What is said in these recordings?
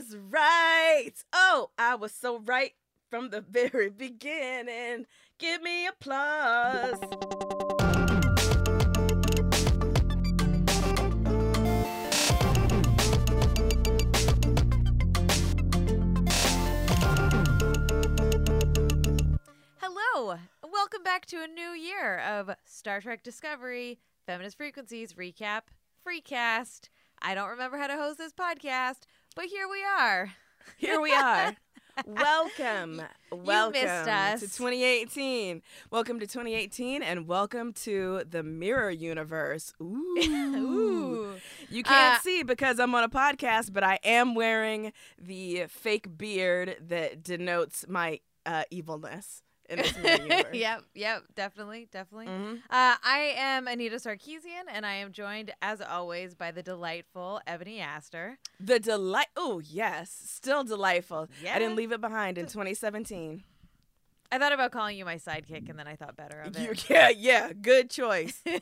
was right. Oh, I was so right from the very beginning. Give me applause. Hello. Welcome back to a new year of Star Trek Discovery, Feminist Frequencies, Recap, Freecast. I don't remember how to host this podcast, but here we are. Here we are. Welcome. Welcome you missed us. To 2018. Welcome to 2018 and welcome to the Mirror Universe. Ooh. Ooh. You can't see because I'm on a podcast, but I am wearing the fake beard that denotes my evilness. In this yep, definitely. Mm-hmm. I am Anita Sarkeesian, and I am joined, as always, by the delightful Ebony Aster. The delight, oh yes, still delightful. Yeah. I didn't leave it behind in 2017. I thought about calling you my sidekick, and then I thought better of it. Yeah, good choice. All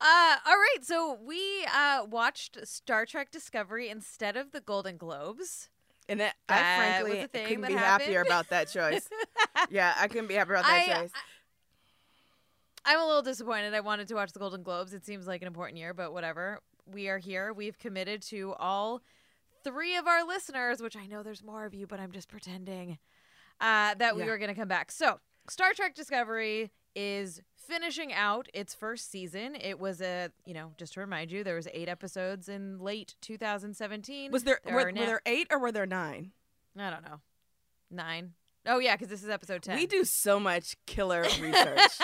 right, so we watched Star Trek Discovery instead of the Golden Globes. And that, I frankly couldn't be happier about that choice. Yeah, I couldn't be happier about that choice. I'm a little disappointed. I wanted to watch the Golden Globes. It seems like an important year, but whatever. We are here. We've committed to all three of our listeners, which I know there's more of you, but I'm just pretending that we were going to come back. So Star Trek Discovery is finishing out its first season. It was a, you know, just to remind you, there was 8 episodes in late 2017. Were there 8 or were there 9? I don't know. 9. Oh yeah, because this is episode 10. We do so much killer research.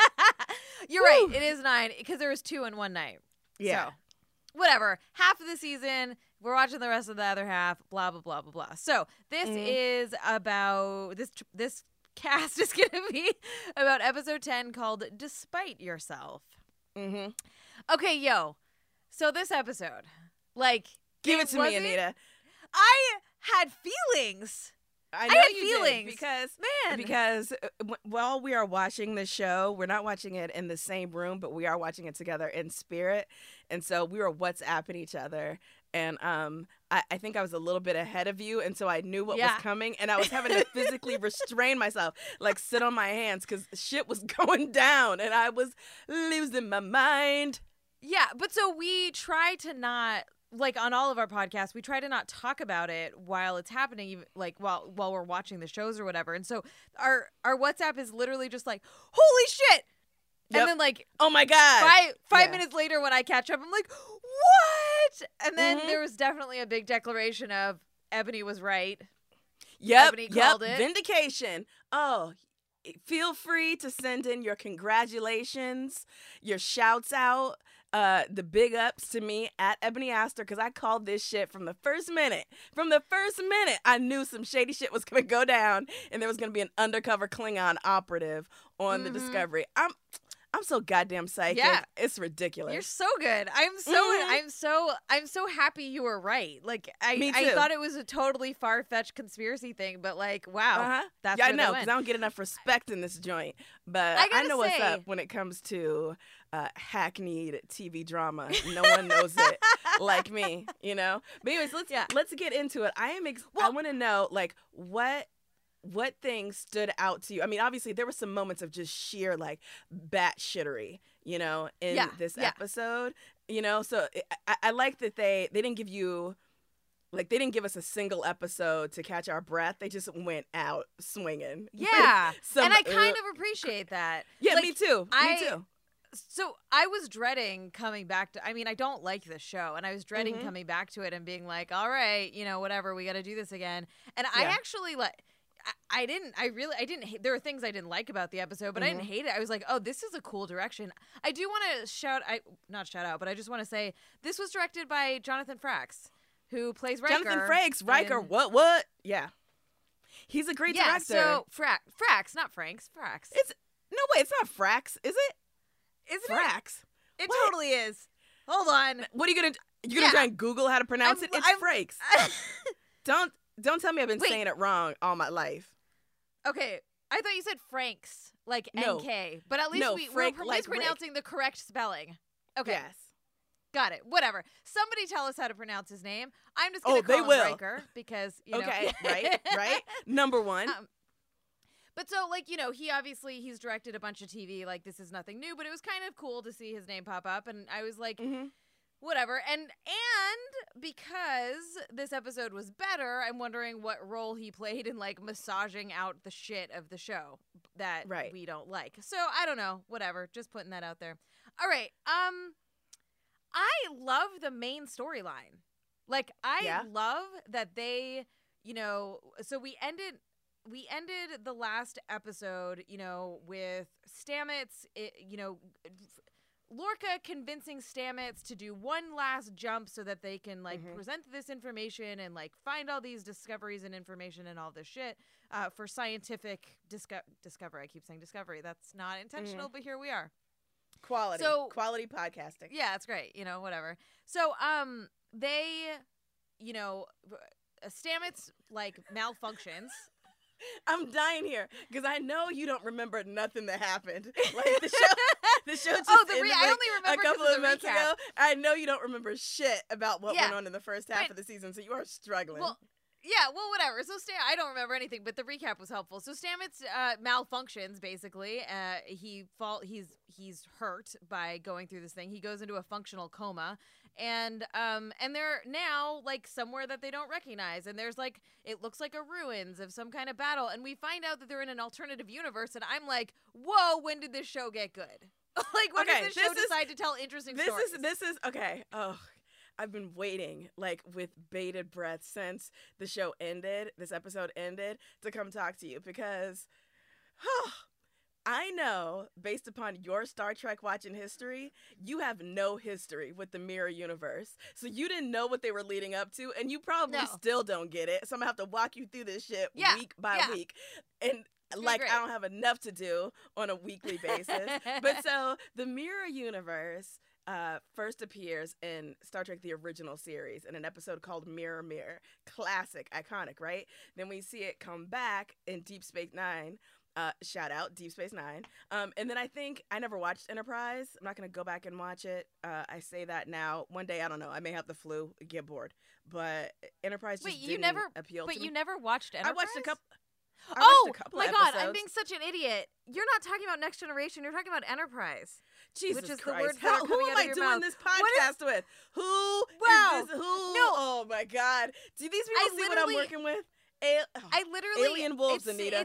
You're right. It is 9 because there was 2 in one night. Yeah. So, whatever. Half of the season. We're watching the rest of the other half. Blah blah blah blah blah. So this is about this. Cast is going to be about episode 10 called Despite Yourself. Mm-hmm. Okay, yo. So this episode, like... Give it to me, Anita. I had feelings. I know you did because while we are watching the show, we're not watching it in the same room, but we are watching it together in spirit. And so we were WhatsApping each other. And I think I was a little bit ahead of you, and so I knew what was coming, and I was having to physically restrain myself, like sit on my hands, because shit was going down, and I was losing my mind. Yeah, but so we try to not, like on all of our podcasts, we try to not talk about it while it's happening, like while we're watching the shows or whatever. And so our WhatsApp is literally just like, holy shit! Yep. And then like, oh my God. Five minutes later when I catch up, I'm like, what? And then there was definitely a big declaration of Ebony was right. Yep. Ebony called it. Vindication. Oh, feel free to send in your congratulations, your shouts out, the big ups to me at Ebony Aster, because I called this shit from the first minute. From the first minute, I knew some shady shit was going to go down and there was going to be an undercover Klingon operative on the Discovery. I'm so goddamn psychic. Yeah. It's ridiculous. You're so good. I'm so happy you were right. Like I thought it was a totally far-fetched conspiracy thing, but like wow. Uh-huh. That's yeah, I know, because I don't get enough respect in this joint. But I know what's up when it comes to hackneyed TV drama. No one knows it like me, you know? But anyways, let's get into it. I want to know like what things stood out to you? I mean, obviously, there were some moments of just sheer, like, bat shittery, you know, in this episode, you know? So I like that they didn't give you, like, they didn't give us a single episode to catch our breath. They just went out swinging. Yeah. And I kind of appreciate that. Yeah, like, me too. So I was dreading coming back to, I mean, I don't like this show, and I was dreading coming back to it and being like, all right, you know, whatever, we got to do this again. And I actually, like... I didn't there were things I didn't like about the episode, but I didn't hate it. I was like, oh, this is a cool direction. I do want to not shout out, but I just want to say this was directed by Jonathan Frakes, who plays Riker. Jonathan Frakes, Riker, what? Yeah. He's a great director. Yeah, so Frakes, not Franks, Frakes. It's not Frakes, is it? Isn't Frakes? It totally is. Hold on. What are you going to do? You're going to try and Google how to pronounce it? It's Frakes. Don't tell me I've been saying it wrong all my life. Okay, I thought you said Franks, like NK, but at least we're pronouncing the correct spelling. Okay. Yes. Got it. Whatever. Somebody tell us how to pronounce his name. I'm just going to call him Riker because, you know. Okay, right. Number one. But so, like, you know, he's directed a bunch of TV. Like, this is nothing new, but it was kind of cool to see his name pop up. And I was like, whatever. And because this episode was better, I'm wondering what role he played in, like, massaging out the shit of the show that we don't like. So, I don't know. Whatever. Just putting that out there. All right. I love the main storyline. Like, I love that they, you know, so we ended the last episode, you know, with Stamets, Lorca convincing Stamets to do one last jump so that they can, like, present this information and, like, find all these discoveries and information and all this shit for scientific discovery. I keep saying discovery. That's not intentional, but here we are. Quality. So, quality podcasting. Yeah, that's great. You know, whatever. So they, you know, Stamets, like, malfunctions. I'm dying here because I know you don't remember nothing that happened. Like the show just ended, like, I only remember a couple of months ago. I know you don't remember shit about what went on in the first half of the season, so you are struggling. Well, yeah, well, whatever. So I don't remember anything, but the recap was helpful. So Stamets malfunctions basically. He's hurt by going through this thing. He goes into a functional coma. And they're now, like, somewhere that they don't recognize, and there's, like, it looks like a ruins of some kind of battle, and we find out that they're in an alternative universe, and I'm like, whoa, when did this show get good? Like, when did this show decide to tell interesting stories? This is okay. Oh, I've been waiting, like, with bated breath since the show ended, this episode ended, to come talk to you because, I know, based upon your Star Trek watching history, you have no history with the Mirror Universe. So you didn't know what they were leading up to, and you probably still don't get it. So I'm going to have to walk you through this shit week by week. And, like, I don't have enough to do on a weekly basis. But so the Mirror Universe first appears in Star Trek, the original series, in an episode called Mirror, Mirror. Classic, iconic, right? Then we see it come back in Deep Space Nine. Shout out, Deep Space Nine. And then I think I never watched Enterprise. I'm not going to go back and watch it. I say that now. One day, I don't know. I may have the flu, get bored. But Enterprise just didn't appeal to me. But you never watched Enterprise? I watched a couple. Oh, my God, I'm being such an idiot. You're not talking about Next Generation. You're talking about Enterprise. Jesus Christ. Which is the words that are coming out of your mouth. Who am I doing this podcast with? Who is this? Oh, my God. Do these people see what I'm working with? I literally Alien Wolves, Anita.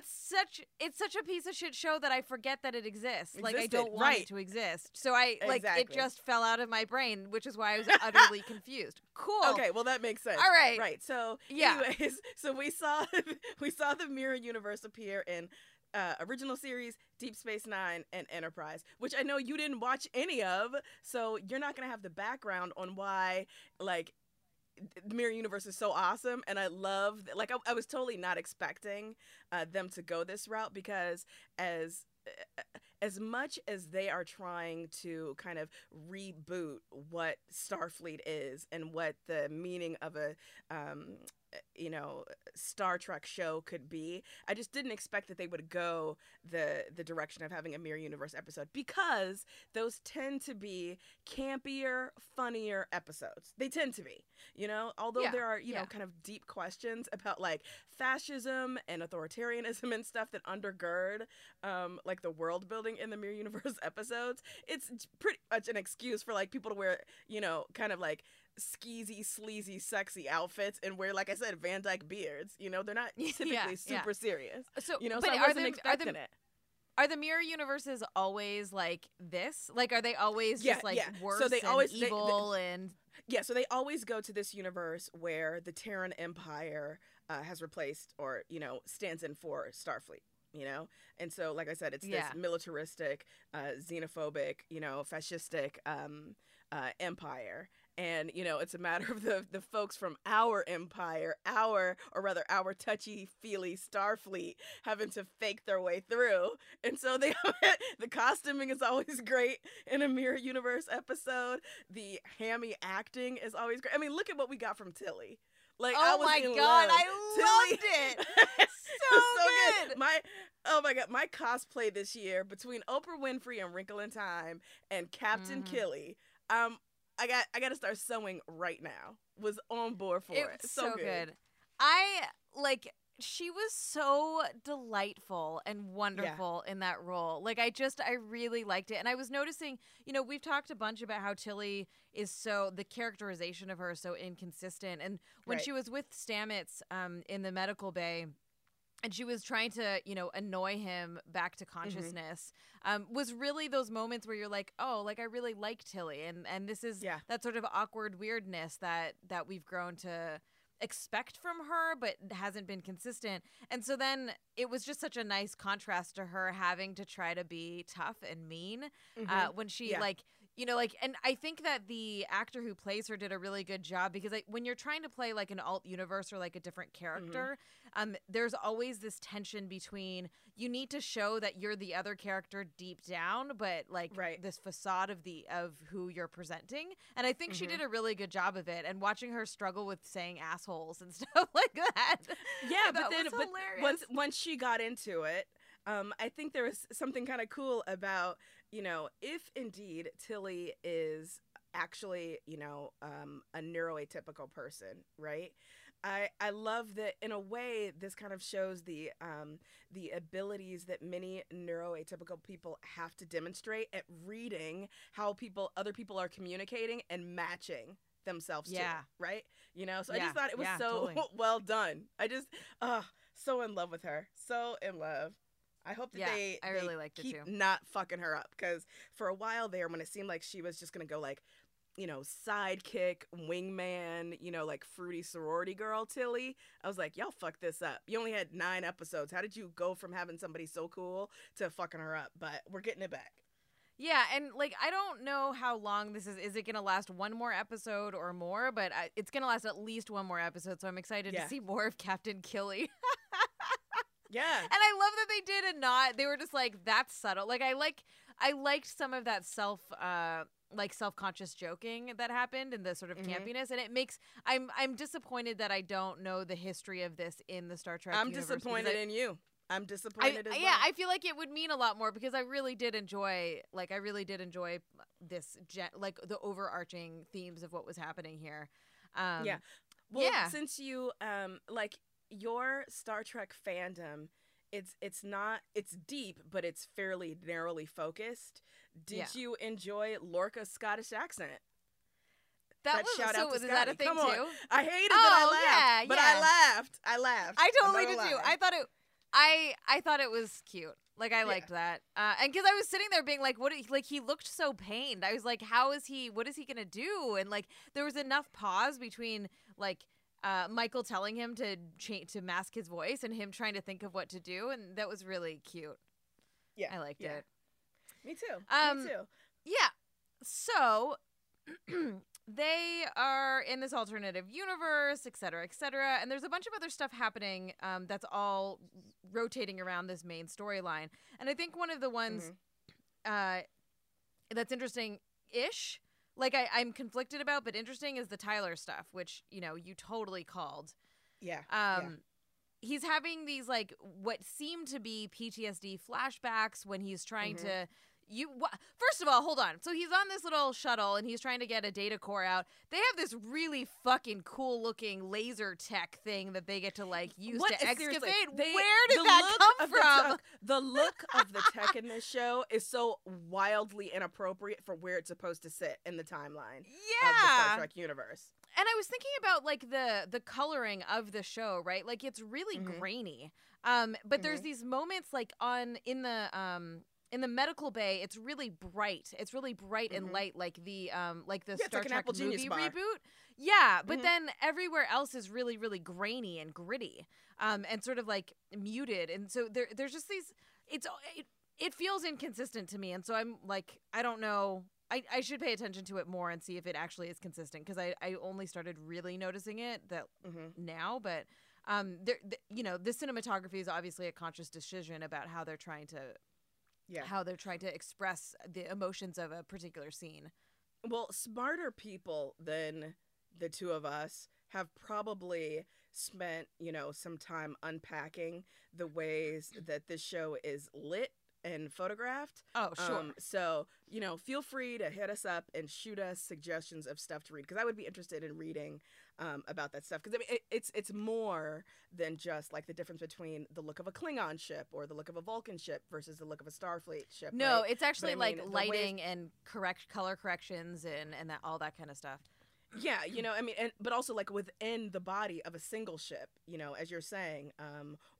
It's such a piece of shit show that I forget that it exists. Like, I don't want it to exist. So it just fell out of my brain, which is why I was utterly confused. Cool. Okay, well, that makes sense. All right. Right. So anyways, so we saw the Mirror Universe appear in original series, Deep Space Nine, and Enterprise, which I know you didn't watch any of, so you're not gonna have the background on why, like, the Mirror Universe is so awesome, and I love that. Like, I was totally not expecting them to go this route because as much as they are trying to kind of reboot what Starfleet is and what the meaning of a Star Trek show could be, I just didn't expect that they would go the direction of having a Mirror Universe episode because those tend to be campier, funnier episodes. They tend to be, you know, although there are, you know, kind of deep questions about, like, fascism and authoritarianism and stuff that undergird, like, the world building in the Mirror Universe episodes. It's pretty much an excuse for, like, people to wear, you know, kind of, like, skeezy, sleazy, sexy outfits and wear, like I said, Van Dyke beards. You know, they're not typically super serious. So, you know, so I wasn't expecting it. Are the Mirror Universes always like this? Like, are they always just like worse and evil? Yeah, so they always go to this universe where the Terran Empire has replaced or, you know, stands in for Starfleet. You know, and so, like I said, it's this militaristic, xenophobic, you know, fascistic empire. And, you know, it's a matter of the folks from our empire, our touchy-feely Starfleet having to fake their way through. And so the costuming is always great in a Mirror Universe episode. The hammy acting is always great. I mean, look at what we got from Tilly. Like, I loved it. So good. My cosplay this year between Oprah Winfrey and Wrinkle in Time and Captain Killy. I gotta start sewing right now. Was on board for it. So good. I like. She was so delightful and wonderful in that role. Like, I really liked it. And I was noticing, you know, we've talked a bunch about how Tilly is so, the characterization of her is so inconsistent. And when she was with Stamets in the medical bay, and she was trying to, you know, annoy him back to consciousness, was really those moments where you're like, oh, like, I really like Tilly. And this is that sort of awkward weirdness that we've grown to expect from her but hasn't been consistent. And so then it was just such a nice contrast to her having to try to be tough and mean when she like, you know, like, and I think that the actor who plays her did a really good job, because like, when you're trying to play like an alt universe or like a different character, there's always this tension between you need to show that you're the other character deep down, but like this facade of who you're presenting. And I think she did a really good job of it. And watching her struggle with saying assholes and stuff like that. Yeah, but then once she got into it, I think there was something kind of cool about, you know, if indeed Tilly is actually, you know, a neuroatypical person, right? I love that in a way this kind of shows the abilities that many neuroatypical people have to demonstrate at reading how other people are communicating and matching themselves to, right? You know, so I just thought it was so totally. Well done. I just so in love with her. So in love. I hope that they keep not fucking her up, because for a while there, when it seemed like she was just gonna go like, you know, sidekick, wingman, you know, like fruity sorority girl Tilly, I was like, y'all fucked this up. You only had 9 episodes. How did you go from having somebody so cool to fucking her up? But we're getting it back. Yeah, and like, I don't know how long this is. Is it going to last one more episode or more? But it's going to last at least one more episode, so I'm excited to see more of Captain Killy. And I love that they did a nod. They were just like, that's subtle. Like, I liked some of that self-conscious joking that happened and the sort of campiness, and it makes I'm disappointed that I don't know the history of this in the Star Trek universe. I'm disappointed as well. Yeah, I feel like it would mean a lot more, because I really did enjoy, like, this, like, the overarching themes of what was happening here. Since you, like, your Star Trek fandom, it's deep, but it's fairly narrowly focused. Did you enjoy Lorca's Scottish accent? That was shout so. Out to is Scotty. That a thing Come too? On. I hated that I laughed, but I laughed. I totally did too. I thought it. I thought it was cute. Like, I liked that. And because I was sitting there being like, he looked so pained. I was like, what is he going to do? And like, there was enough pause between like Michael telling him to mask his voice and him trying to think of what to do. And that was really cute. Yeah. I liked it. Me too. Yeah. So they are in this alternative universe, et cetera, and there's a bunch of other stuff happening that's all rotating around this main storyline. And I think one of the ones that's interesting-ish, like I'm conflicted about, but interesting, is the Tyler stuff, which, you know, you totally called. Yeah. He's having these, like, what seem to be PTSD flashbacks when he's trying to... First of all, hold on. So he's on this little shuttle and he's trying to get a data core out. They have this really fucking cool looking laser tech thing that they get to like use to excavate. Where did that come from? The look of the tech in this show is so wildly inappropriate for where it's supposed to sit in the timeline of the Star Trek universe. And I was thinking about like the coloring of the show, right? Like, it's really grainy. But there's these moments like in the medical bay, it's really bright. It's really bright and light, like the Star Trek movie reboot. Yeah, but then everywhere else is really, really grainy and gritty, and sort of like muted. And so there's just these. It feels inconsistent to me, and so I'm like, I don't know. I should pay attention to it more and see if it actually is consistent, because I only started really noticing it now, but. You know, the cinematography is obviously a conscious decision about how they're trying to. Yeah. How they're trying to express the emotions of a particular scene. Well, smarter people than the two of us have probably spent, you know, some time unpacking the ways that this show is lit and photographed. Oh, sure. So, you know, feel free to hit us up and shoot us suggestions of stuff to read, because I would be interested in reading about that stuff. Because I mean, it's more than just like the difference between the look of a Klingon ship or the look of a Vulcan ship versus the look of a Starfleet ship. No, right? It's actually like lighting and color corrections and that, all that kind of stuff. Yeah, you know, I mean, but also like within the body of a single ship, you know, as you're saying,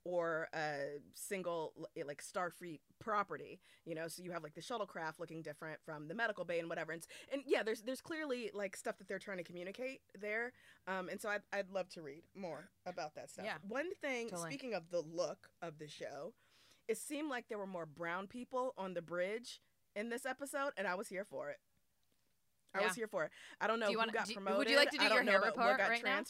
or a single like Starfleet property, you know, so you have like the shuttlecraft looking different from the medical bay and whatever, and yeah, there's clearly like stuff that they're trying to communicate there, and so I'd love to read more about that stuff. Yeah, one thing, totally. Speaking of the look of the show, it seemed like there were more brown people on the bridge in this episode, and I was here for it. I was here for it. I don't know who got promoted. Would you like to do your hair report right now?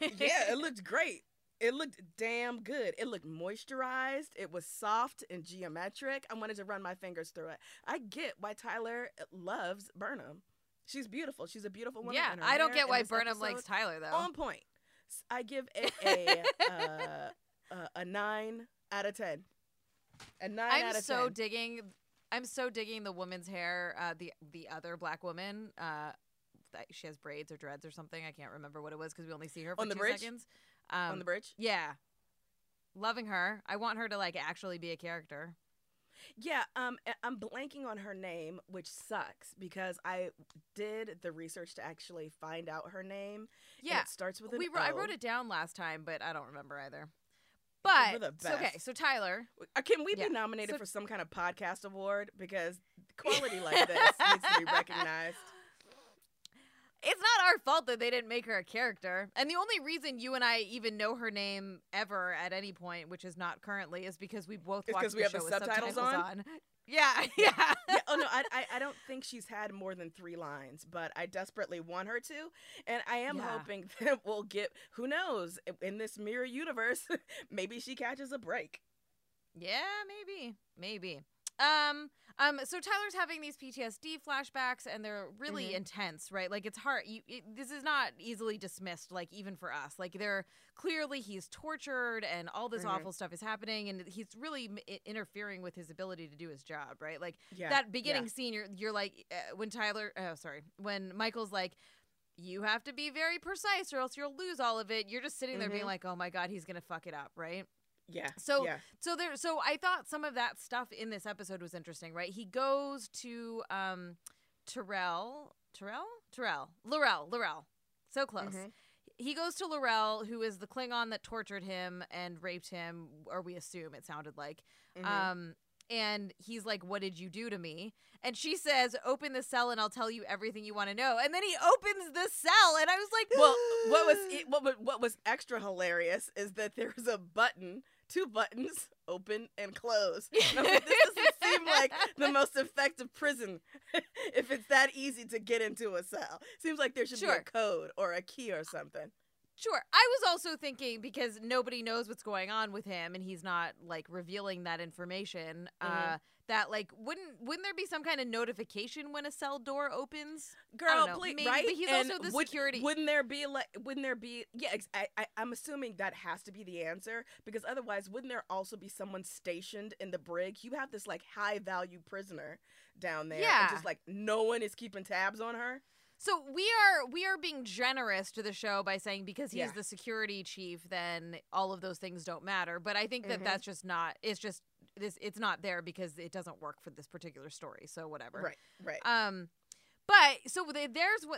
Yeah, it looked great. It looked damn good. It looked moisturized. It was soft and geometric. I wanted to run my fingers through it. I get why Tyler loves Burnham. She's beautiful. She's a beautiful woman. Yeah, I don't get why Burnham likes Tyler, though. On point. I give it a 9 out of 10. A 9 out of 10. I'm so digging the woman's hair, the other black woman. She has braids or dreads or something. I can't remember what it was because we only see her for 2 seconds. On the bridge? Yeah. Loving her. I want her to, like, actually be a character. Yeah, I'm blanking on her name, which sucks because I did the research to actually find out her name. Yeah. And it starts with an O. I wrote it down last time, but I don't remember either. But, okay, so Tyler. Can we be nominated for some kind of podcast award? Because quality like this needs to be recognized. It's not our fault that they didn't make her a character. And the only reason you and I even know her name ever at any point, which is not currently, is because we both watched the show with subtitles on. Yeah. Oh, no, I don't think she's had more than 3 lines, but I desperately want her to. And I am hoping that we'll get, who knows, in this mirror universe, maybe she catches a break. Yeah, maybe. So Tyler's having these PTSD flashbacks, and they're really intense, right? Like, it's hard. This is not easily dismissed, like, even for us. Like, they're clearly he's tortured, and all this awful stuff is happening, and he's really interfering with his ability to do his job, right? Like, that beginning scene, you're like, when Michael's like, you have to be very precise or else you'll lose all of it. You're just sitting there being like, oh my God, he's gonna fuck it up, right? Yeah. So I thought some of that stuff in this episode was interesting, right? He goes to L'Rell. So close. He goes to L'Rell, who is the Klingon that tortured him and raped him, or we assume it sounded like. And he's like, what did you do to me? And she says, open the cell and I'll tell you everything you want to know. And then he opens the cell. And I was like, well, what was extra hilarious is that there was a button, 2 buttons, open and close. And I'm like, this doesn't seem like the most effective prison if it's that easy to get into a cell. Seems like there should be a code or a key or something. Sure. I was also thinking, because nobody knows what's going on with him and he's not, like, revealing that information, that, like, wouldn't there be some kind of notification when a cell door opens? Girl, please, maybe, right? But he's and also the security. Wouldn't there be, yeah, I'm assuming that has to be the answer, because otherwise wouldn't there also be someone stationed in the brig? You have this, like, high-value prisoner down there. Yeah. And just, like, no one is keeping tabs on her. So we are being generous to the show by saying because he's the security chief, then all of those things don't matter. But I think that that's just not. It's just this. It's not there because it doesn't work for this particular story. So whatever. Right. But so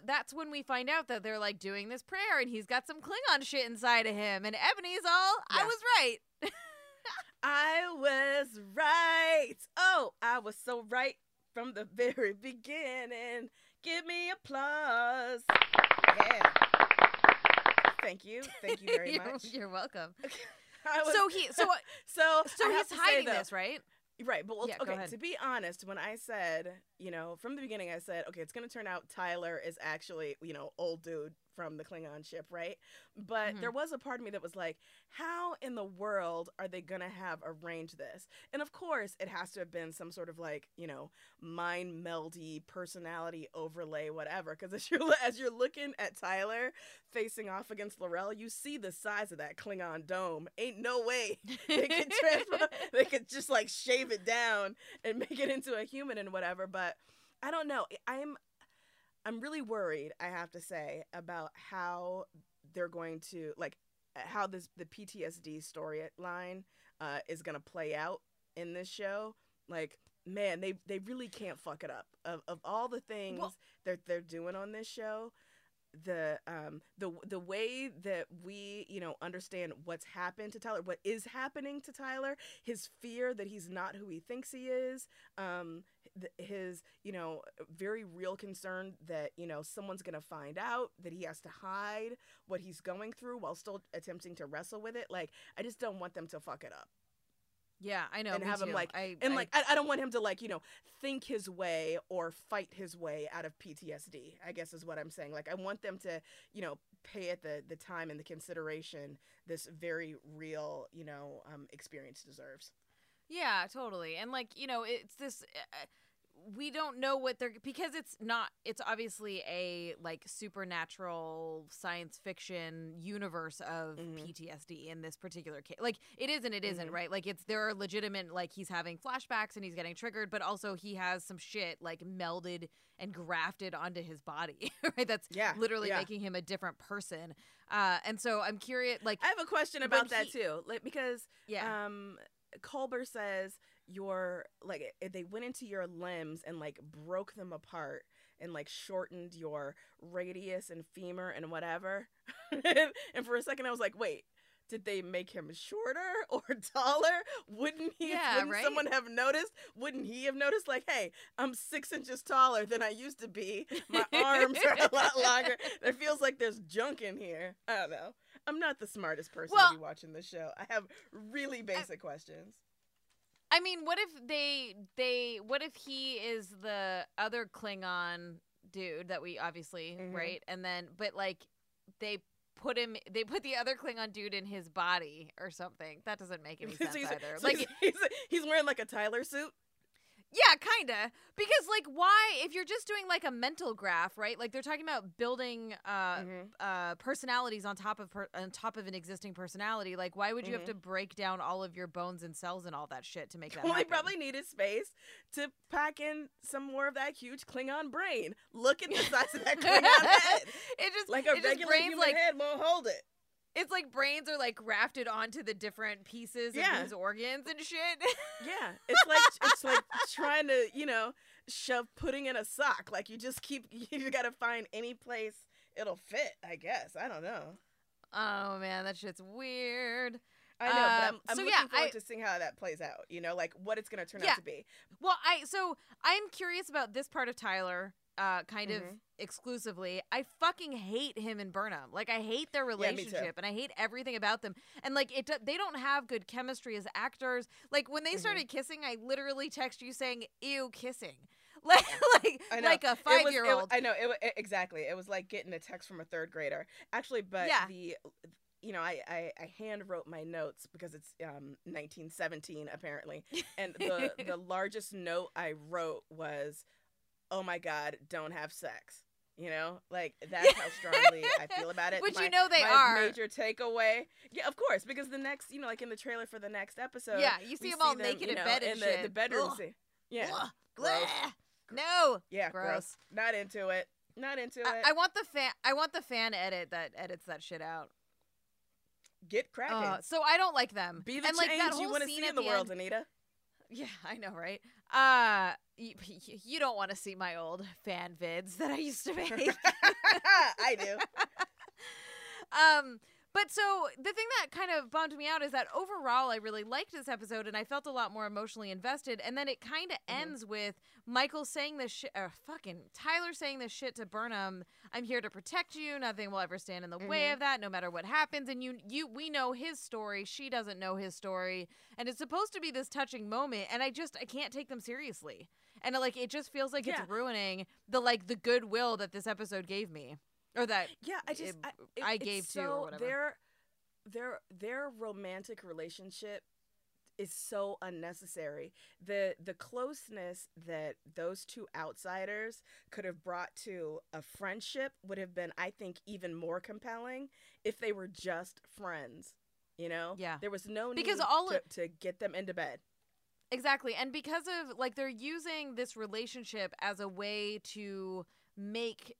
that's when we find out that they're like doing this prayer and he's got some Klingon shit inside of him. And Ebony's all, I was right. I was right. Oh, I was so right from the very beginning. Give me applause. Yeah. Thank you very much. You're welcome. So he's hiding this, right? Right, but okay, to be honest, when I said, you know, from the beginning I said, okay, it's going to turn out Tyler is actually, you know, old dude from the Klingon ship, right? But there was a part of me that was like, how in the world are they going to have arranged this? And of course, it has to have been some sort of like, you know, mind meldy personality overlay, whatever. Because as you're looking at Tyler facing off against L'Rell, you see the size of that Klingon dome. Ain't no way they could transfer, they could just like shave it down and make it into a human and whatever. But I don't know. I'm really worried, I have to say, about how they're going to, like, how the PTSD storyline is going to play out in this show. Like, man, they really can't fuck it up. Of all the things that they're doing on this show, the way that we, you know, understand what's happened to Tyler, what is happening to Tyler, his fear that he's not who he thinks he is, his, you know, very real concern that, you know, someone's going to find out, that he has to hide what he's going through while still attempting to wrestle with it. Like, I just don't want them to fuck it up. Yeah, I know. And have him like, I don't want him to like, you know, think his way or fight his way out of PTSD, I guess is what I'm saying. Like, I want them to, you know, pay at the time and the consideration this very real, you know, experience deserves. Yeah, totally. And like, you know, it's this, we don't know what they're, because it's not, it's obviously a like supernatural science fiction universe of PTSD in this particular case. Like it is and it isn't, right? Like it's, there are legitimate, like he's having flashbacks and he's getting triggered, but also he has some shit like melded and grafted onto his body, right? That's literally making him a different person. And so I'm curious, like. I have a question about that too, like, because Culber says, your like they went into your limbs and like broke them apart and like shortened your radius and femur and whatever. And for a second I was like, wait, did they make him shorter or taller? Wouldn't someone have noticed? Wouldn't he have noticed? Like, hey, I'm 6 inches taller than I used to be. My arms are a lot longer. It feels like there's junk in here. I don't know. I'm not the smartest person to be watching this show. I have really basic questions. I mean, what if what if he is the other Klingon dude that we obviously, right? And then, but like they put the other Klingon dude in his body or something. That doesn't make any sense either. So like he's wearing like a Tyler suit. Yeah, kinda. Because like, why, if you're just doing like a mental graph, right? Like they're talking about building personalities on top of an existing personality. Like, why would you have to break down all of your bones and cells and all that shit to make that happen? They probably needed space to pack in some more of that huge Klingon brain. Look at the size of that Klingon head. It just like a regular human head won't hold it. It's like brains are like grafted onto the different pieces of these organs and shit. Yeah, it's like trying to, you know, shove pudding in a sock. Like you gotta find any place it'll fit, I guess. I don't know. Oh man, that shit's weird. I know, but I'm looking forward to seeing how that plays out. You know, like what it's gonna turn out to be. Well, I'm curious about this part of Tyler. Kind of exclusively. I fucking hate him and Burnham. Like, I hate their relationship and I hate everything about them. And like, they don't have good chemistry as actors. Like, when they started kissing, I literally text you saying, ew, kissing. Like a 5-year-old. I know, exactly. It was like getting a text from a third grader. Actually, but you know, I hand wrote my notes because it's 1917, apparently. And the largest note I wrote was, oh my God, don't have sex. You know, like that's how strongly I feel about it. Which, you know, they are. My major takeaway. Yeah, of course, because the next, you know, like in the trailer for the next episode. Yeah, you see them all naked in bed and shit. In the bedroom scene. Yeah. Gross. No. Yeah, gross. Not into it. Not into it. I want the fan edit that edits that shit out. Get cracking. So I don't like them. Be the change you want to see in the world, Anita. Yeah, I know, right? You don't want to see my old fan vids that I used to make. I do. But so the thing that kind of bummed me out is that overall I really liked this episode and I felt a lot more emotionally invested. And then it kind of ends with Michael saying this shit, or fucking Tyler saying this shit to Burnham. I'm here to protect you. Nothing will ever stand in the way of that, no matter what happens. And we know his story. She doesn't know his story. And it's supposed to be this touching moment. And I can't take them seriously. And like, it just feels like it's ruining the goodwill that this episode gave me. Or that I gave to or whatever. Their romantic relationship is so unnecessary. The closeness that those two outsiders could have brought to a friendship would have been, I think, even more compelling if they were just friends. You know? Yeah. There was no need to get them into bed. Exactly. And because of, like, they're using this relationship as a way to make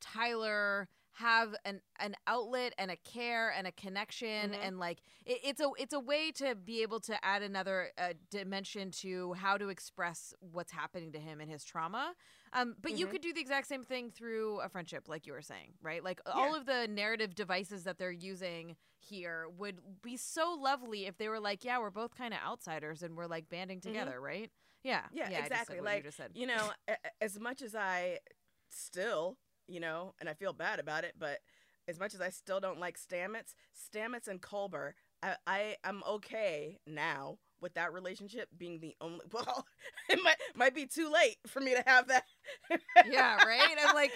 Tyler have an outlet and a care and a connection, mm-hmm. and like it's a way to be able to add another dimension to how to express what's happening to him and his trauma. But mm-hmm. you could do the exact same thing through a friendship, like you were saying, right? Like all of the narrative devices that they're using here would be so lovely if they were like, yeah, we're both kind of outsiders and we're like banding together, mm-hmm. right? Yeah, yeah, yeah, exactly. Like you just said. You know, as much as I still. You know, and I feel bad about it, but as much as I still don't like Stamets and Culber, I'm okay now with that relationship being the only. Well, it might be too late for me to have that. Yeah, right? I'm like,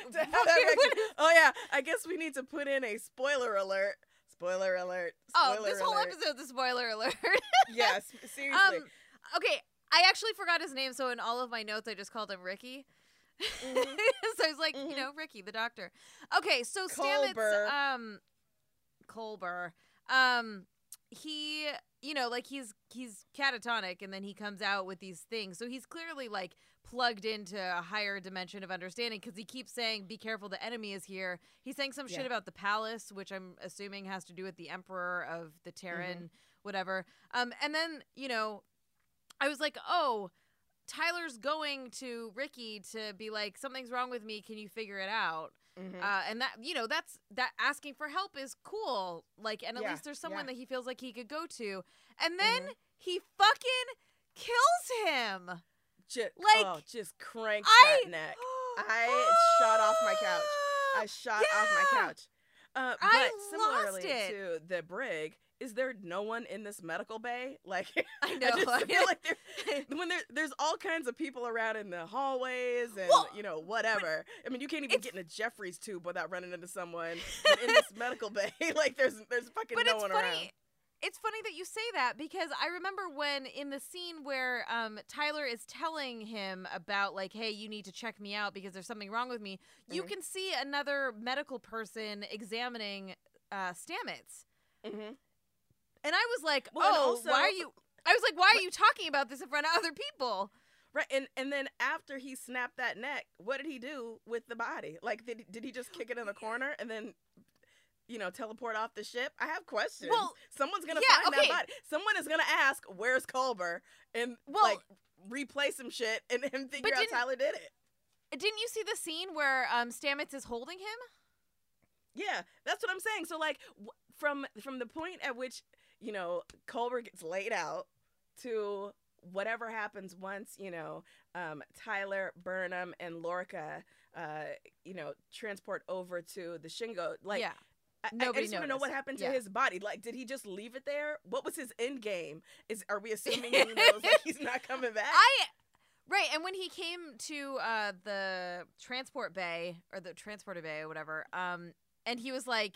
oh yeah, I guess we need to put in a spoiler alert. Spoiler alert. Spoiler alert. This whole episode's a spoiler alert. Yes, seriously. Okay, I actually forgot his name, so in all of my notes, I just called him Ricky. Mm-hmm. So I was like, mm-hmm. you know, Ricky, the doctor. Okay, so Stamets, Culber, he, you know, like he's catatonic, and then he comes out with these things. So he's clearly like plugged into a higher dimension of understanding because he keeps saying, "Be careful, the enemy is here." He's saying some shit about the palace, which I'm assuming has to do with the emperor of the Terran, mm-hmm. whatever. And then you know, I was like, oh. Tyler's going to Ricky to be like, something's wrong with me. Can you figure it out? Mm-hmm. And that, you know, that's asking for help is cool. Like, and at least there's someone that he feels like he could go to. And then mm-hmm. he fucking kills him. Just cranks that neck. I shot off my couch. I shot off my couch. But similarly to the brig, is there no one in this medical bay? Like, I know. I just feel like when there's all kinds of people around in the hallways and, you know, whatever. I mean, you can't even get in a Jeffrey's tube without running into someone. But in this medical bay, like, there's fucking no one around. It's funny that you say that because I remember when in the scene where Tyler is telling him about like, hey, you need to check me out because there's something wrong with me. Mm-hmm. You can see another medical person examining Stamets. Mm-hmm. And I was like, why are you talking about this in front of other people? Right, and then after he snapped that neck, what did he do with the body? Like, did he just kick it in the corner and then, you know, teleport off the ship? I have questions. Well, someone's going to find that body. Someone is going to ask, where's Culber? And, like, replay some shit and figure out Tyler did it. Didn't you see the scene where Stamets is holding him? Yeah, that's what I'm saying. So, like, from the point at which... you know, Culber gets laid out to whatever happens once, you know, Tyler, Burnham, and Lorca, you know, transport over to the Shenzhou. Like, I just want to know what happened to his body. Like, did he just leave it there? What was his end game? Are we assuming he knows like, he's not coming back? Right, and when he came to the transport bay, or the transporter bay or whatever, and he was like,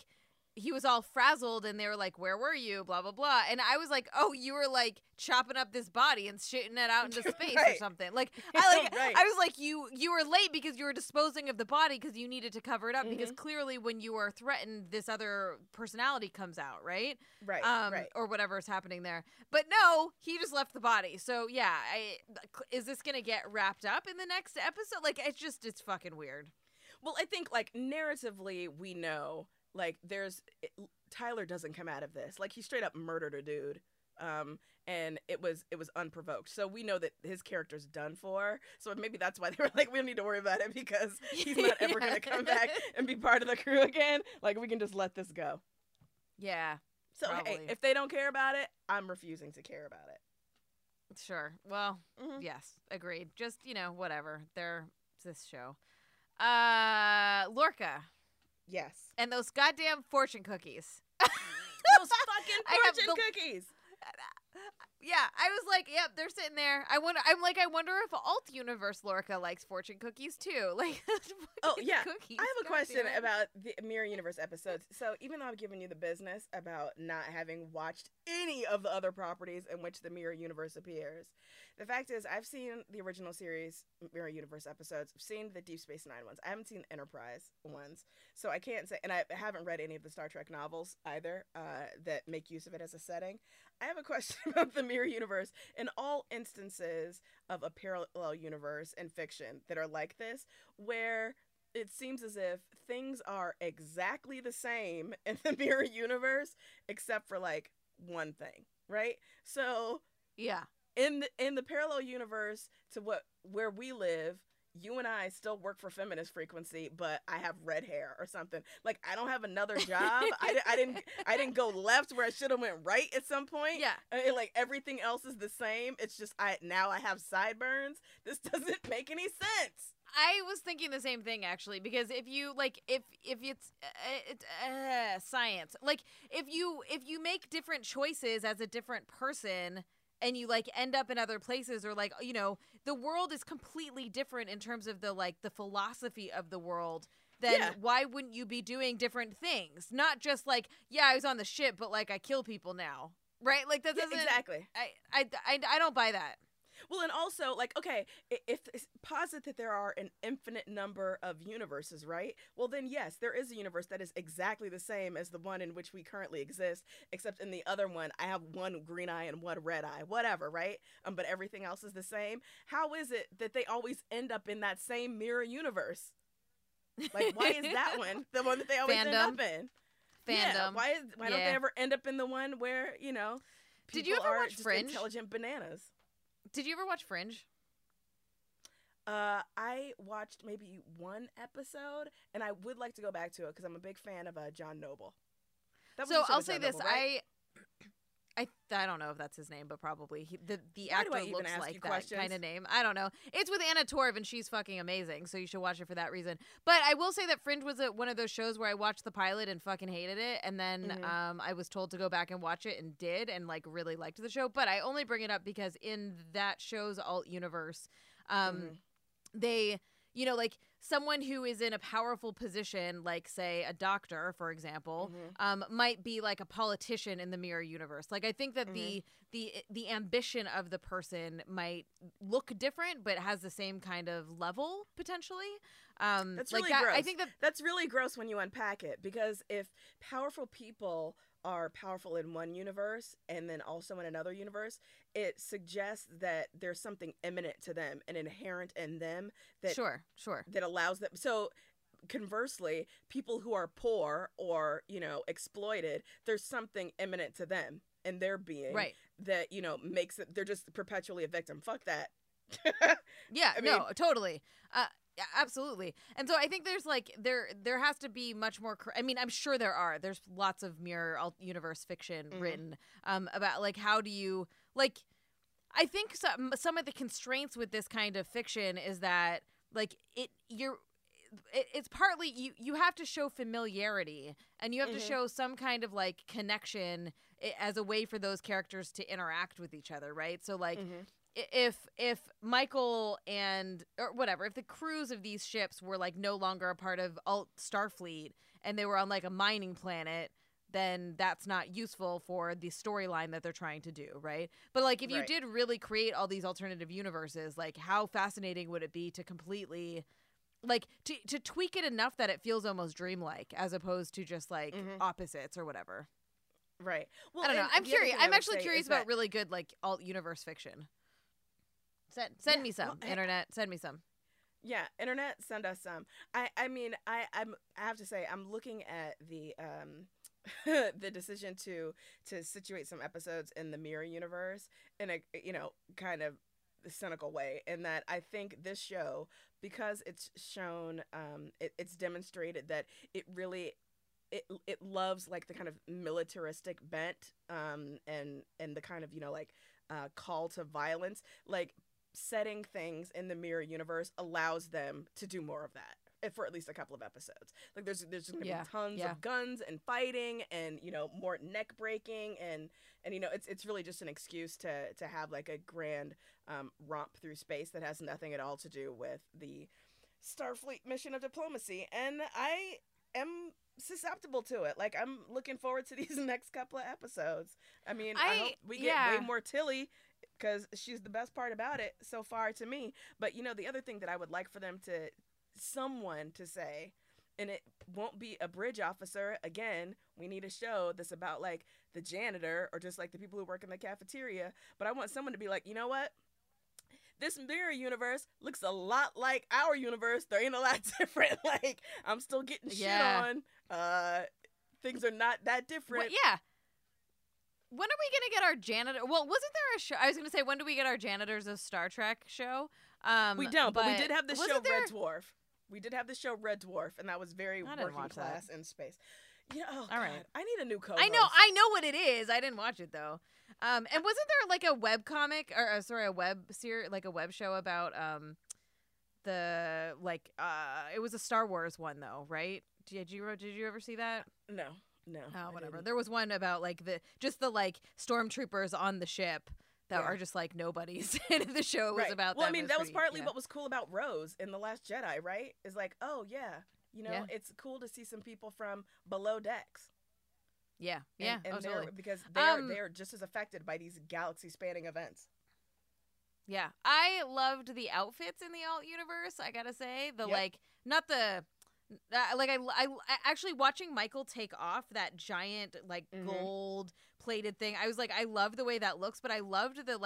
he was all frazzled and they were like, where were you? Blah, blah, blah. And I was like, oh, you were like chopping up this body and shitting it out into space or something. Like, I was like, you were late because you were disposing of the body because you needed to cover it up mm-hmm. because clearly when you are threatened, this other personality comes out, right? Right, right. Or whatever is happening there. But no, he just left the body. So yeah, is this going to get wrapped up in the next episode? Like, it's fucking weird. Well, I think like narratively we know like Tyler doesn't come out of this. Like he straight up murdered a dude, and it was unprovoked. So we know that his character's done for. So maybe that's why they were like, we don't need to worry about it because he's not ever gonna come back and be part of the crew again. Like we can just let this go. Yeah. So hey, if they don't care about it, I'm refusing to care about it. Sure. Well, mm-hmm. yes, agreed. Just you know, whatever. It's this show. Lorca. Yes. And those goddamn fortune cookies. Those fucking fortune cookies. Yeah, I was like, yep, they're sitting there. I wonder if Alt Universe Lorca likes fortune cookies too. Like, oh yeah, cookies, I have a question about the Mirror Universe episodes. So even though I've given you the business about not having watched any of the other properties in which the Mirror Universe appears, the fact is I've seen the original series Mirror Universe episodes. I've seen the Deep Space Nine ones. I haven't seen the Enterprise ones, so I can't say. And I haven't read any of the Star Trek novels either that make use of it as a setting. I have a question about the Mirror Universe. In all instances of a parallel universe in fiction that are like this, where it seems as if things are exactly the same in the Mirror Universe, except for like one thing, right? So yeah, in the parallel universe to where we live, you and I still work for Feminist Frequency, but I have red hair or something. Like, I don't have another job. I didn't go left where I should have went right at some point. Yeah. Like, everything else is the same. It's just now I have sideburns. This doesn't make any sense. I was thinking the same thing, actually, because if you, like, if it's science, like, if you make different choices as a different person, and you, like, end up in other places, or, like, you know, the world is completely different in terms of the, like, the philosophy of the world, then yeah, why wouldn't you be doing different things? Not just, like, yeah, I was on the ship, but, like, I kill people now, right? Like, that doesn't... Yeah, exactly. I don't buy that. Well, and also, like, okay, if posit that there are an infinite number of universes, right? Well, then, yes, there is a universe that is exactly the same as the one in which we currently exist, except in the other one, I have one green eye and one red eye, whatever, right? But everything else is the same. How is it that they always end up in that same mirror universe? Like, why is that one the one that they always end up in? Fandom. Yeah, why don't they ever end up in the one where, you know, people are just intelligent bananas? Did you ever watch Fringe? I watched maybe one episode, and I would like to go back to it because I'm a big fan of John Noble. That was so I'll say this: Noble, right? I don't know if that's his name, but probably the actor looks like that kind of name. I don't know. It's with Anna Torv, and she's fucking amazing, so you should watch it for that reason. But I will say that Fringe was one of those shows where I watched the pilot and fucking hated it, and then I was told to go back and watch it and did, and like really liked the show. But I only bring it up because in that show's alt universe, they, you know, like, someone who is in a powerful position, like, say, a doctor, for example, might be, like, a politician in the mirror universe. Like, I think that the ambition of the person might look different, but has the same kind of level, potentially. That's really gross. I think that's really gross when you unpack it, because if powerful people are powerful in one universe and then also in another universe, it suggests that there's something imminent to them and inherent in them that that allows them. So conversely, people who are poor or, you know, exploited, there's something imminent to them and their being that, you know, makes it, they're just perpetually a victim. Fuck that. Yeah, I mean, no, totally. Yeah, absolutely. And so I think there's like there has to be much more. I mean, I'm sure there are. There's lots of mirror universe fiction written about like how do you like. I think some of the constraints with this kind of fiction is that like it's partly you have to show familiarity and you have to show some kind of like connection as a way for those characters to interact with each other, right? So like. If Michael and or whatever, if the crews of these ships were like no longer a part of alt Starfleet and they were on like a mining planet, then that's not useful for the storyline that they're trying to do, right? But like if you did really create all these alternative universes, like how fascinating would it be to completely like to tweak it enough that it feels almost dreamlike as opposed to just like opposites or whatever. Right. Well, I don't know. I'm curious. I'm actually curious about really good like alt universe fiction. Send me some, well, internet. Send me some. Yeah, internet, send us some. I mean, I have to say, I'm looking at the the decision to situate some episodes in the mirror universe in a, you know, kind of cynical way. In that I think this show, because it's shown, it's demonstrated that it really. It loves like the kind of militaristic bent and the kind of, you know, like call to violence, like setting things in the mirror universe allows them to do more of that. for at least a couple of episodes. Like there's going to be tons of guns and fighting and, you know, more neck breaking and you know, it's really just an excuse to have like a grand romp through space that has nothing at all to do with the Starfleet mission of diplomacy. And I am susceptible to it. Like, I'm looking forward to these next couple of episodes. I mean, I hope we get way more Tilly, because she's the best part about it so far to me. But, you know, the other thing that I would like for them to, someone to say, and it won't be a bridge officer. Again, we need a show that's about, like, the janitor or just, like, the people who work in the cafeteria. But I want someone to be like, you know what? This mirror universe looks a lot like our universe. There ain't a lot different. Like, I'm still getting shit on. Things are not that different. Well, yeah. When are we going to get our janitor? Well, wasn't there a show? I was going to say, when do we get our janitors of Star Trek show? We don't, but we did have the show Red Dwarf. We did have the show Red Dwarf, and that was very working class in space. Yeah, oh, all right. I need a new co-host. I know what it is. I didn't watch it though. And wasn't there like a web comic or a web series, like a web show about it was a Star Wars one though, right? Did you ever see that? No. Oh, whatever. There was one about like the stormtroopers on the ship that are just like nobodies. The show was about them. Well, I mean, that was partly what was cool about Rose in The Last Jedi, right? Is like, oh yeah. You know, it's cool to see some people from below decks. Yeah, yeah, and totally. Because they are just as affected by these galaxy-spanning events. Yeah, I loved the outfits in the alt universe. I gotta say, I actually watching Michael take off that giant gold-plated thing. I was like, I love the way that looks, but I loved the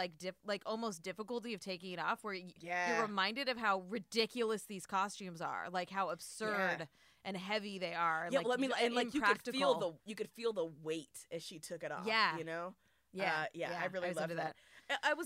almost difficulty of taking it off, where you're reminded of how ridiculous these costumes are, like how absurd and heavy they are. Yeah, you could feel the weight as she took it off. Yeah, you know. I really loved that.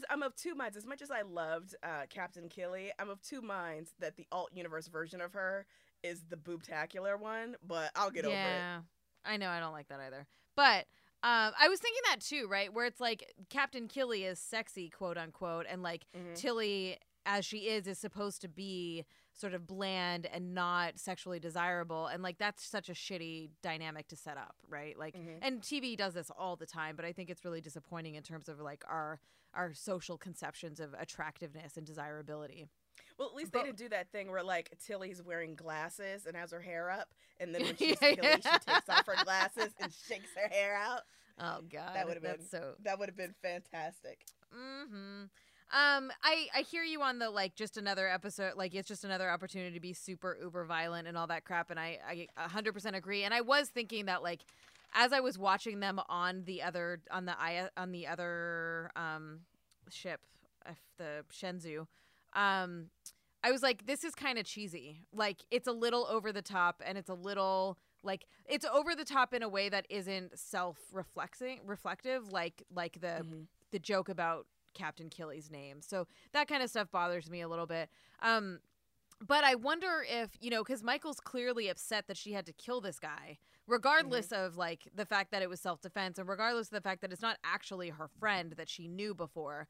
I'm of two minds. As much as I loved Captain Killy, I'm of two minds that the alt universe version of her is the boobtacular one, but I'll get over it. Yeah, I know I don't like that either. But I was thinking that too, right? Where it's like Captain Killy is sexy, quote unquote, and like Tilly, as she is supposed to be sort of bland and not sexually desirable, and like that's such a shitty dynamic to set up, right? Like, and TV does this all the time, but I think it's really disappointing in terms of like our social conceptions of attractiveness and desirability. Well, at least they didn't do that thing where, like, Tilly's wearing glasses and has her hair up, and then when she's Tilly, she takes off her glasses and shakes her hair out. Oh, God. That would have been fantastic. Mm-hmm. I hear you on the, like, just another episode, like, it's just another opportunity to be super uber violent and all that crap, and I 100% agree. And I was thinking that, like, as I was watching them on the other ship, the Shenzhou, I was like, this is kind of cheesy. Like, it's a little over the top, and it's a little like it's over the top in a way that isn't reflective, like the joke about Captain Killy's name. So that kind of stuff bothers me a little bit. But I wonder if, you know, because Michael's clearly upset that she had to kill this guy, regardless of, like, the fact that it was self-defense and regardless of the fact that it's not actually her friend that she knew before.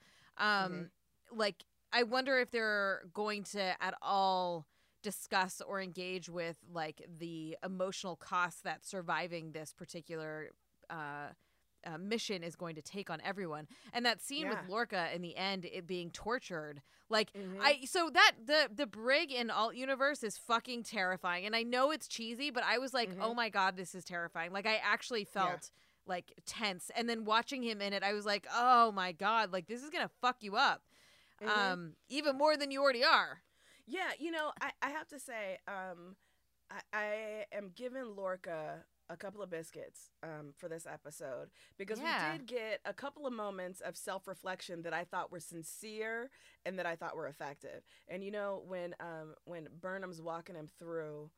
Like, I wonder if they're going to at all discuss or engage with, like, the emotional costs that surviving this particular mission is going to take on everyone. And that scene with Lorca in the end, it being tortured, like so that the brig in alt universe is fucking terrifying. And I know it's cheesy, but I was like, oh my God, this is terrifying. Like, I actually felt like tense. And then watching him in it, I was like, oh my God, like this is gonna fuck you up. Even more than you already are. Yeah, you know, I have to say, I am giving Lorca a couple of biscuits for this episode, because we did get a couple of moments of self-reflection that I thought were sincere and that I thought were effective. And, you know, when Burnham's walking him through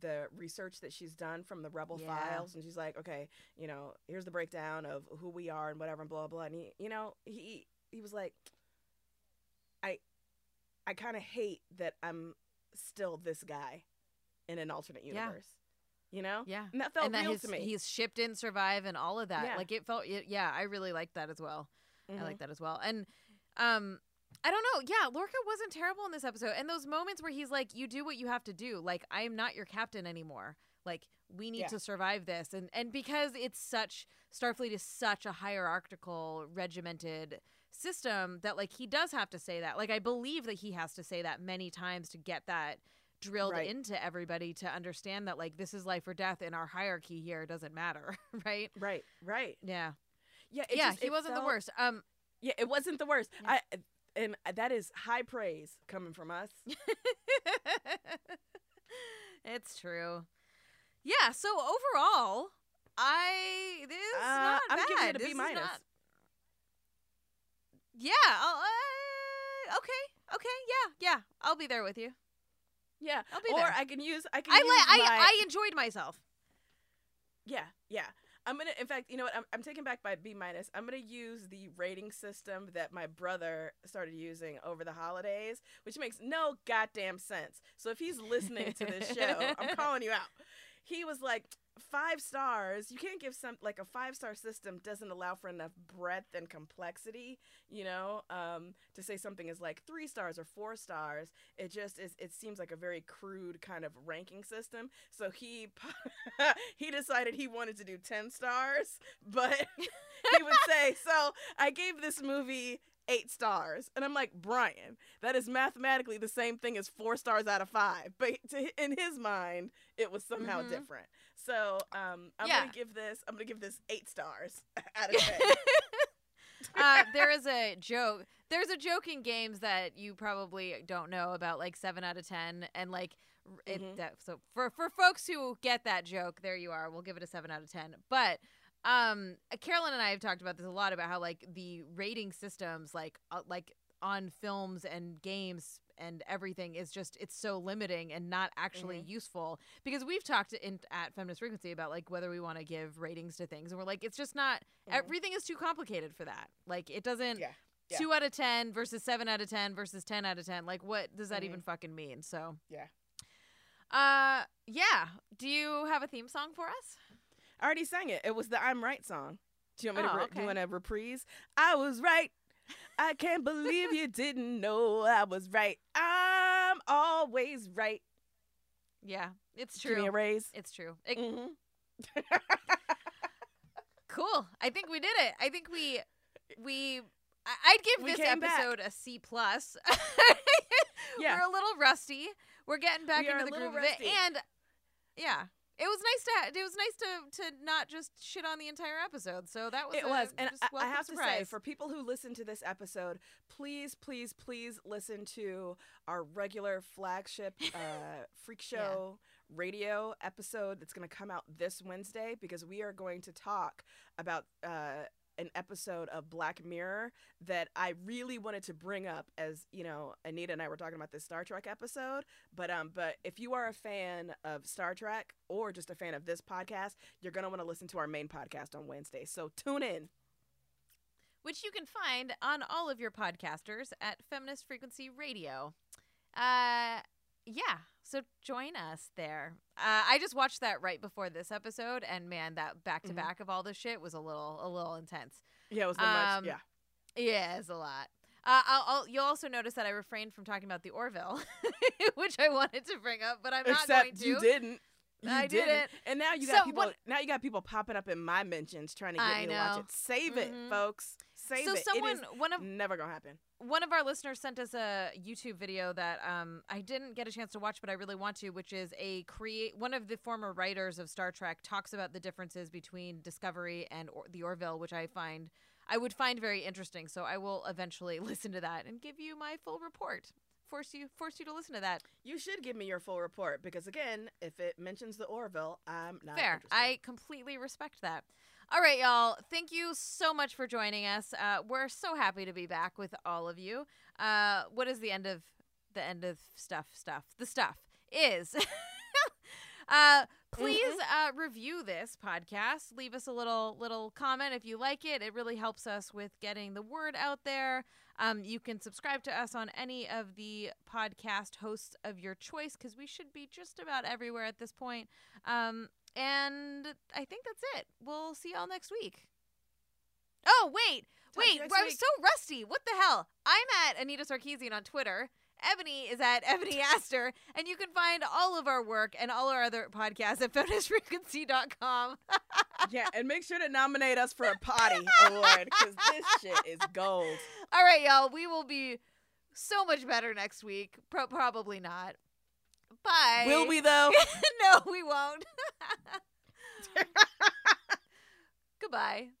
the research that she's done from the Rebel files, and she's like, okay, you know, here's the breakdown of who we are and whatever and blah, blah. And, he was like, I kind of hate that I'm still this guy in an alternate universe, you know? Yeah. And that felt real to me. He's shipped in, survive, and all of that. Yeah. Like, it felt, I really liked that as well. I like that as well. And I don't know. Yeah, Lorca wasn't terrible in this episode. And those moments where he's like, you do what you have to do. Like, I am not your captain anymore. Like, we need to survive this. And because it's such, Starfleet is such a hierarchical, regimented system that, like, he does have to say that. Like, I believe that he has to say that many times to get that drilled into everybody to understand that, like, this is life or death and our hierarchy here doesn't matter. Right? Right. Right. Yeah. Yeah. He wasn't the worst. Yeah, it wasn't the worst. Yeah. And that is high praise coming from us. It's true. Yeah, so overall, I'm giving it a B-. Not... Yeah, okay, I'll be there with you. Yeah, I'll be there. Or I enjoyed myself. Yeah, yeah. In fact, you know what? I'm taken back by B-. I'm going to use the rating system that my brother started using over the holidays, which makes no goddamn sense. So if he's listening to this show, I'm calling you out. He was like, 5 stars. You can't give a 5-star system doesn't allow for enough breadth and complexity, you know, to say something is like 3 stars or 4 stars. It just is. It seems like a very crude kind of ranking system. So he he decided he wanted to do 10 stars, but he would say, so I gave this movie 8 stars. And I'm like, Brian, that is mathematically the same thing as 4 stars out of 5. But in his mind, it was somehow different. So I'm going to give this 8 stars out of 10. There's a joke in games that you probably don't know about, like 7 out of 10. And like, so for folks who get that joke, there you are. We'll give it a 7 out of 10. But Carolyn and I have talked about this a lot, about how like the rating systems like on films and games and everything is just, it's so limiting and not actually useful, because we've talked at Feminist Frequency about like whether we want to give ratings to things, and we're like, it's just not, everything is too complicated for that. Like it doesn't 2 out of 10 versus 7 out of 10 versus 10 out of 10. Like what does that even fucking mean? So do you have a theme song for us? I already sang it. It was the I'm Right song. Do you want me do you want a reprise? I was right. I can't believe you didn't know I was right. I'm always right. Yeah, it's true. Give me a raise. It's true. Cool. I think we did it. I think I'd give this episode a C+. Yeah. We're a little rusty. We're getting back into the groove of it. And yeah. It was nice to not just shit on the entire episode. So that was I have surprise. To say, for people who listen to this episode, please listen to our regular flagship Freak Show radio episode that's going to come out this Wednesday, because we are going to talk about an episode of Black Mirror that I really wanted to bring up, as you know, Anita and I were talking about this Star Trek episode, but if you are a fan of Star Trek or just a fan of this podcast, you're going to want to listen to our main podcast on Wednesday. So tune in. Which you can find on all of your podcasters at Feminist Frequency Radio. So join us there. I just watched that right before this episode, and man, that back-to-back of all this shit was a little intense. Yeah, it was much. Yeah. Yeah, it's a lot. You'll also notice that I refrained from talking about the Orville, which I wanted to bring up, but I'm not going to. You didn't. I didn't. And now you got people. Now you got people popping up in my mentions trying to get me to watch it. Save it, folks. Save it. Never gonna happen. One of our listeners sent us a YouTube video that I didn't get a chance to watch, but I really want to, which is one of the former writers of Star Trek talks about the differences between Discovery and the Orville, which I would find very interesting. So I will eventually listen to that and give you my full report. Force you to listen to that. You should give me your full report, because again, if it mentions the Orville, I'm not fair. Interested. I completely respect that. All right, y'all. Thank you so much for joining us. We're so happy to be back with all of you. What is the end of stuff? The stuff is. Please review this podcast. Leave us a little comment if you like it. It really helps us with getting the word out there. You can subscribe to us on any of the podcast hosts of your choice, because we should be just about everywhere at this point. And I think that's it. We'll see y'all next week. Oh, wait, I was so rusty. What the hell? I'm at Anita Sarkeesian on Twitter. Ebony is at Ebony Aster. And you can find all of our work and all our other podcasts at feministfrequency.com. Yeah, and make sure to nominate us for a potty award, because this shit is gold. All right, y'all. We will be so much better next week. Probably not. Bye. Will we, though? No, we won't. Goodbye.